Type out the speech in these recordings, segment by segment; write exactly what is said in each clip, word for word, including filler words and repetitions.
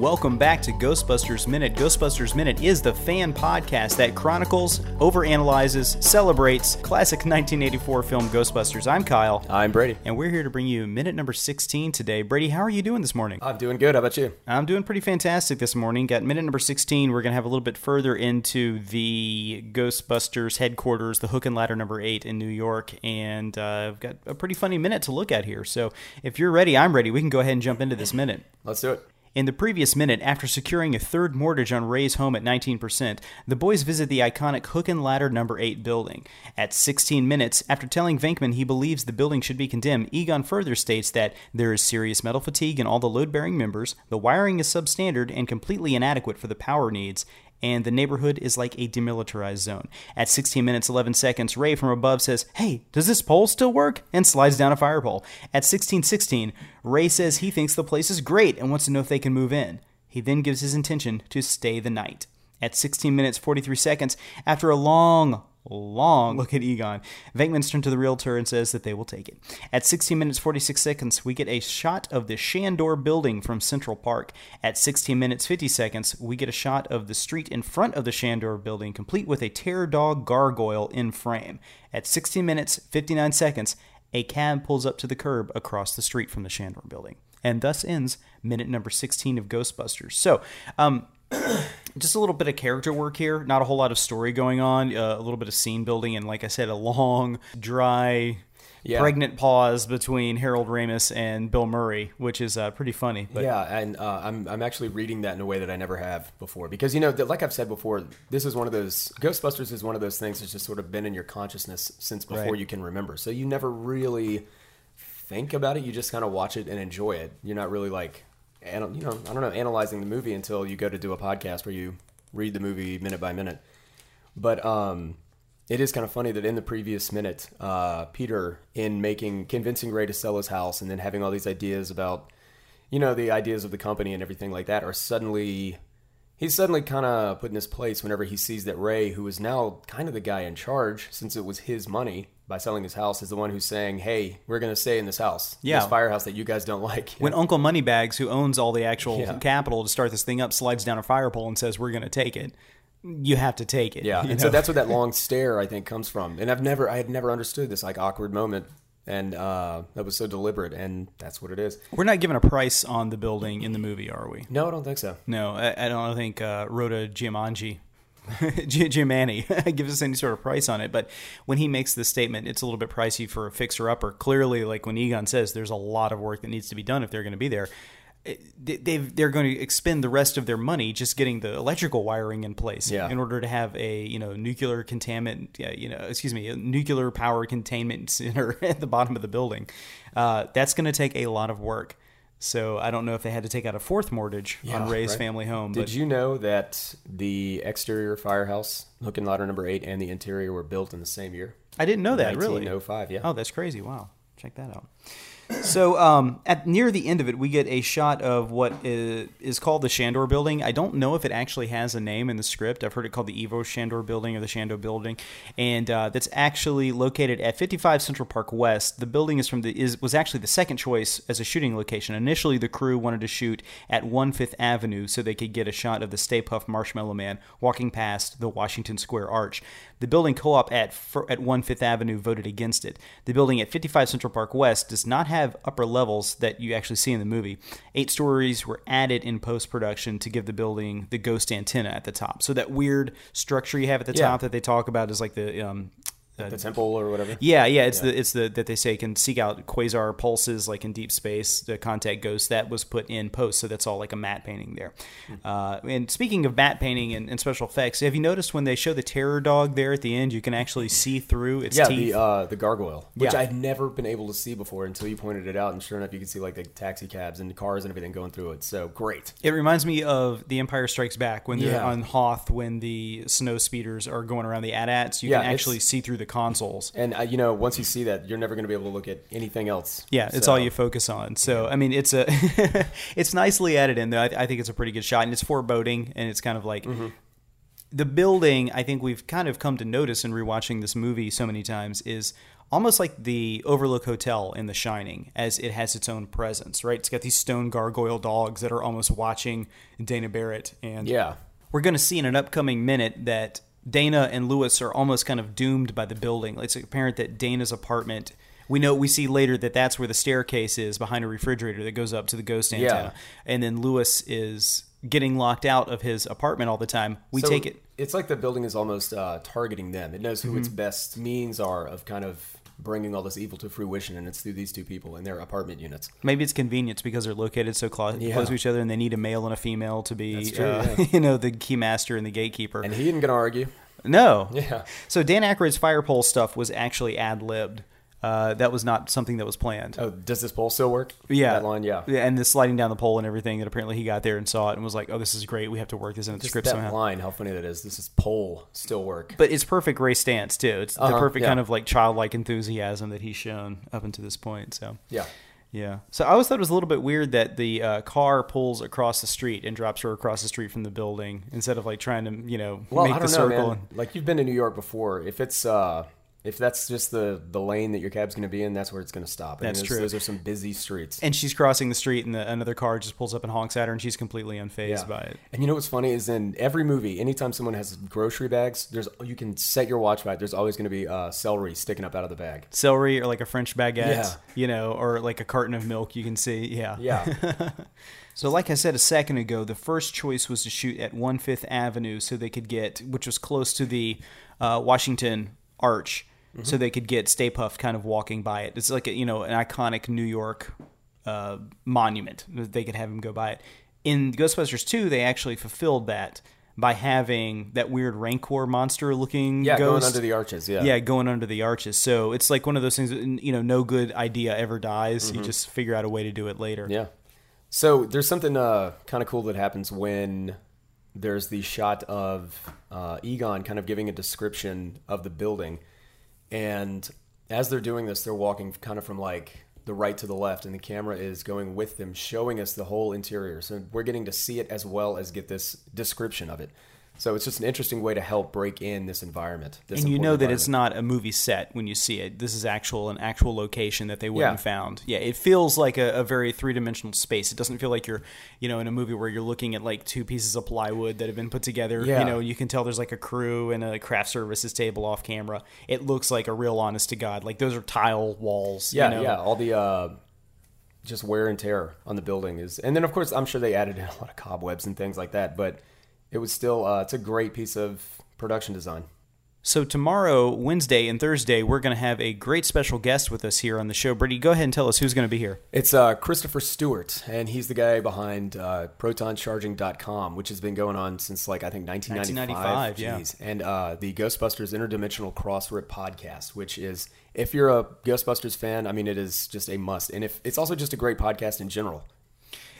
Welcome back to Ghostbusters Minute. Ghostbusters Minute is the fan podcast that chronicles, overanalyzes, celebrates classic nineteen eighty-four film Ghostbusters. I'm Kyle. I'm Brady. And we're here to bring you minute number sixteen today. Brady, how are you doing this morning? I'm doing good. How about you? I'm doing pretty fantastic this morning. Got minute number sixteen. We're going to have a little bit further into the Ghostbusters headquarters, the Hook and Ladder Number eight in New York. And uh, I've got a pretty funny minute to look at here. So if you're ready, I'm ready. We can go ahead and jump into this minute. Let's do it. In the previous minute, after securing a third mortgage on Ray's home at nineteen percent, the boys visit the iconic Hook and Ladder Number eight building. At sixteen minutes, after telling Venkman he believes the building should be condemned, Egon further states that there is serious metal fatigue in all the load-bearing members, the wiring is substandard and completely inadequate for the power needs, and the neighborhood is like a demilitarized zone. At sixteen minutes, eleven seconds, Ray from above says, "Hey, does this pole still work?" and slides down a fire pole. At sixteen sixteen, Ray says he thinks the place is great and wants to know if they can move in. He then gives his intention to stay the night. At sixteen minutes, forty-three seconds, after a long, long look at Egon, Venkman's turned to the realtor and says that they will take it. At sixteen minutes, forty-six seconds, we get a shot of the Shandor building from Central Park. At sixteen minutes, fifty seconds, we get a shot of the street in front of the Shandor building, complete with a terror dog gargoyle in frame. At sixteen minutes, fifty-nine seconds, a cab pulls up to the curb across the street from the Shandor building. And thus ends minute number sixteen of Ghostbusters. So, um... just a little bit of character work here, not a whole lot of story going on, uh, a little bit of scene building, and like I said, a long, dry, yeah. pregnant pause between Harold Ramis and Bill Murray, which is uh, pretty funny. But. Yeah, and uh, I'm I'm actually reading that in a way that I never have before, because, you know, like I've said before, this is one of those, Ghostbusters is one of those things that's just sort of been in your consciousness since before right. you can remember, so you never really think about it, you just kind of watch it and enjoy it. You're not really like... And, you know, I don't know, analyzing the movie until you go to do a podcast where you read the movie minute by minute. But um, it is kind of funny that in the previous minute, uh, Peter, in making convincing Ray to sell his house and then having all these ideas about, you know, the ideas of the company and everything like that, are suddenly, he's suddenly kind of put in his place whenever he sees that Ray, who is now kind of the guy in charge since it was his money, by selling his house, is the one who's saying, "Hey, we're going to stay in this house, yeah. this firehouse that you guys don't like." When know? Uncle Moneybags, who owns all the actual yeah. capital to start this thing up, slides down a fire pole and says, "We're going to take it," you have to take it. Yeah, and know? So that's where that long stare, I think, comes from. And I've never, I had never understood this like awkward moment. And uh, that was so deliberate, and that's what it is. We're not giving a price on the building in the movie, are we? No, I don't think so. No, I, I don't think uh, Rhoda Giamani Giamani gives us any sort of price on it, but when he makes this statement, it's a little bit pricey for a fixer-upper. Clearly, like when Egon says, there's a lot of work that needs to be done if they're going to be there. They've, they're going to expend the rest of their money just getting the electrical wiring in place yeah. in order to have a you know nuclear containment uh, you know excuse me a nuclear power containment center at the bottom of the building. Uh, that's going to take a lot of work. So I don't know if they had to take out a fourth mortgage yeah, on Ray's right. family home. Did but. you know that the exterior firehouse, Hook and Ladder Number eight, and the interior were built in the same year? I didn't know that, really. nineteen oh five, yeah. Oh, that's crazy. Wow. Check that out. So um, at near the end of it, we get a shot of what is, is called the Shandor building. I don't know if it actually has a name in the script. I've heard it called the Evo Shandor building or the Shandor building. And uh, that's actually located at fifty-five Central Park West. The building is from the is was actually the second choice as a shooting location. Initially, the crew wanted to shoot at one Fifth Avenue so they could get a shot of the Stay Puft Marshmallow Man walking past the Washington Square Arch. The building co-op at at one Fifth Avenue voted against it. The building at fifty-five Central Park West does not have have upper levels that you actually see in the movie. Eight stories were added in post-production to give the building the ghost antenna at the top. So that weird structure you have at the yeah. top that they talk about is like the... Um, uh, the temple or whatever? Yeah, yeah. It's yeah. the it's the that they say can seek out quasar pulses like in deep space, the contact ghosts. That was put in post, so that's all like a matte painting there. Mm-hmm. Uh, and speaking of matte painting and, and special effects, have you noticed when they show the terror dog there at the end, you can actually see through its yeah, teeth? Yeah, the, uh, the gargoyle, which yeah. I've never been able to see before until you pointed it out, and sure enough, you can see like the taxi cabs and the cars and everything going through it, so great. It reminds me of The Empire Strikes Back when they're yeah. on Hoth, when the snow speeders are going around the AT-ATs, you yeah, can actually see through the consoles, and uh, you know, once you see that, you're never going to be able to look at anything else. Yeah, it's so. all you focus on. So, I mean, it's a it's nicely added in, though. I, th- I think it's a pretty good shot, and it's foreboding, and it's kind of like mm-hmm. the building. I think we've kind of come to notice in rewatching this movie so many times is almost like the Overlook Hotel in The Shining, as it has its own presence, right? It's got these stone gargoyle dogs that are almost watching Dana Barrett. And yeah. we're going to see in an upcoming minute that Dana and Lewis are almost kind of doomed by the building. It's apparent that Dana's apartment, we know, we see later that that's where the staircase is behind a refrigerator that goes up to the ghost antenna. Yeah. And then Lewis is getting locked out of his apartment all the time. We so take it. It's like the building is almost uh, targeting them. It knows who mm-hmm. its best means are of kind of bringing all this evil to fruition, and it's through these two people in their apartment units. Maybe it's convenience because they're located so close, yeah. close to each other, and they need a male and a female to be, true, uh, yeah. you know, the key master and the gatekeeper. And he isn't going to argue. No. Yeah. So Dan Aykroyd's fire pole stuff was actually ad-libbed. Uh, that was not something that was planned. Oh, does this pole still work? Yeah. That line, yeah. yeah. And the sliding down the pole and everything, that apparently he got there and saw it and was like, oh, this is great. We have to work this into the script that somehow. That line, how funny that is. This is pole still work. But it's perfect Ray stance, too. It's uh-huh, the perfect yeah. kind of like childlike enthusiasm that he's shown up until this point. So yeah. Yeah. So I always thought it was a little bit weird that the uh, car pulls across the street and drops her across the street from the building instead of like trying to, you know, well, make I don't the know, circle. Man. Like, you've been to New York before. If it's... Uh, If that's just the, the lane that your cab's going to be in, that's where it's going to stop. I that's mean, those, true. Those are some busy streets. And she's crossing the street, and the, another car just pulls up and honks at her, and she's completely unfazed yeah. by it. And you know what's funny is in every movie, anytime someone has grocery bags, there's you can set your watch by it. There's always going to be uh, celery sticking up out of the bag. Celery or like a French baguette, yeah. you know, or like a carton of milk you can see. Yeah. Yeah. So like I said a second ago, the first choice was to shoot at one fifth Avenue so they could get, which was close to the uh, Washington Arch. Mm-hmm. So they could get Stay Puft kind of walking by it. It's like a, you know, an iconic New York uh, monument that they could have him go by it. In Ghostbusters two, they actually fulfilled that by having that weird Rancor monster-looking yeah, ghost. Yeah, going under the arches, yeah. Yeah, going under the arches. So it's like one of those things, you know, no good idea ever dies. Mm-hmm. You just figure out a way to do it later. Yeah. So there's something uh, kind of cool that happens when... There's the shot of uh, Egon kind of giving a description of the building. And as they're doing this, they're walking kind of from like the right to the left. And the camera is going with them, showing us the whole interior. So we're getting to see it as well as get this description of it. So it's just an interesting way to help break in this environment. This and you know that it's not a movie set when you see it. This is actual an actual location that they wouldn't yeah. have found. Yeah, it feels like a, a very three-dimensional space. It doesn't feel like you're, you know, in a movie where you're looking at like two pieces of plywood that have been put together. Yeah. You know, you can tell there's like a crew and a craft services table off camera. It looks like a real honest to God. Like those are tile walls. Yeah, you know? yeah. All the... Uh just wear and tear on the building is... And then, of course, I'm sure they added in a lot of cobwebs and things like that, but... It was still, uh, it's a great piece of production design. So tomorrow, Wednesday and Thursday, we're going to have a great special guest with us here on the show. Brittany, go ahead and tell us who's going to be here. It's uh, Christopher Stewart, and he's the guy behind uh, Proton Charging dot com, which has been going on since, like, I think nineteen ninety-five. nineteen ninety-five, Jeez. yeah. And uh, the Ghostbusters Interdimensional Cross-Rip Podcast, which is, if you're a Ghostbusters fan, I mean, it is just a must. And if it's also just a great podcast in general.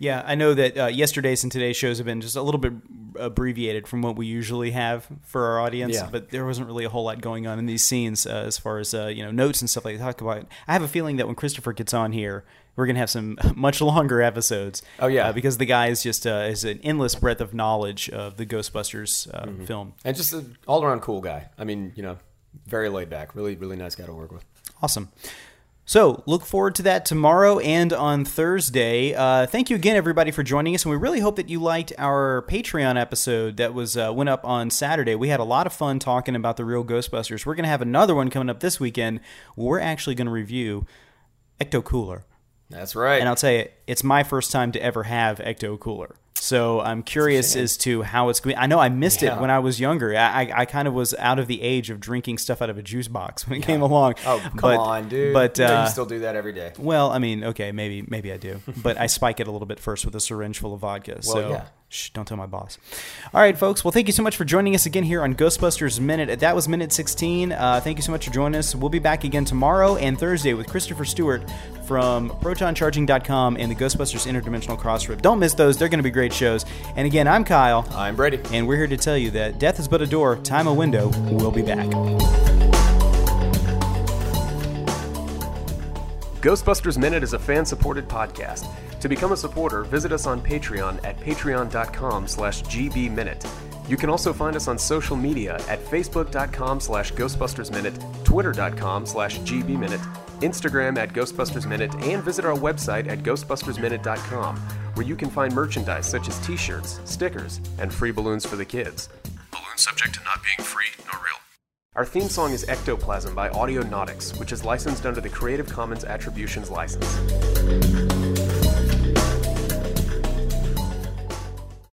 Yeah, I know that uh, yesterday's and today's shows have been just a little bit abbreviated from what we usually have for our audience, yeah. but there wasn't really a whole lot going on in these scenes uh, as far as uh, you know notes and stuff like that. Talk about. I have a feeling that when Christopher gets on here, we're gonna have some much longer episodes. Oh yeah, uh, because the guy is just uh, is an endless breadth of knowledge of the Ghostbusters uh, mm-hmm. film, and just an all around cool guy. I mean, you know, very laid back, really, really nice guy to work with. Awesome. So look forward to that tomorrow and on Thursday. Uh, thank you again, everybody, for joining us. And we really hope that you liked our Patreon episode that was uh, went up on Saturday. We had a lot of fun talking about the real Ghostbusters. We're going to have another one coming up this weekend. We're actually going to review Ecto Cooler. That's right. And I'll tell you, it's my first time to ever have Ecto Cooler. So I'm curious as to how it's going. I know I missed yeah. it when I was younger. I, I I kind of was out of the age of drinking stuff out of a juice box when it yeah. came along. Oh, come but, on, dude. But, uh, no, you still do that every day. Well, I mean, okay, maybe maybe I do. But I spike it a little bit first with a syringe full of vodka. Well, so yeah. shh, don't tell my boss. All right, folks. Well, thank you so much for joining us again here on Ghostbusters Minute. That was Minute sixteen. Uh, thank you so much for joining us. We'll be back again tomorrow and Thursday with Christopher Stewart from Proton Charging dot com and the Ghostbusters Interdimensional Cross-Rip. Don't miss those. They're going to be great shows. And again, I'm Kyle. I'm Brady. And we're here to tell you that death is but a door, time a window. We'll be back. Ghostbusters Minute is a fan-supported podcast. To become a supporter, visit us on Patreon at patreon dot com slash G B Minute. You can also find us on social media at facebook dot com slash Ghostbusters Minute, twitter dot com slash G B Minute, Instagram at Ghostbusters Minute, and visit our website at Ghostbusters Minute dot com, where you can find merchandise such as t-shirts, stickers, and free balloons for the kids. Balloons subject to not being free nor real. Our theme song is Ectoplasm by Audionautix, which is licensed under the Creative Commons Attributions license.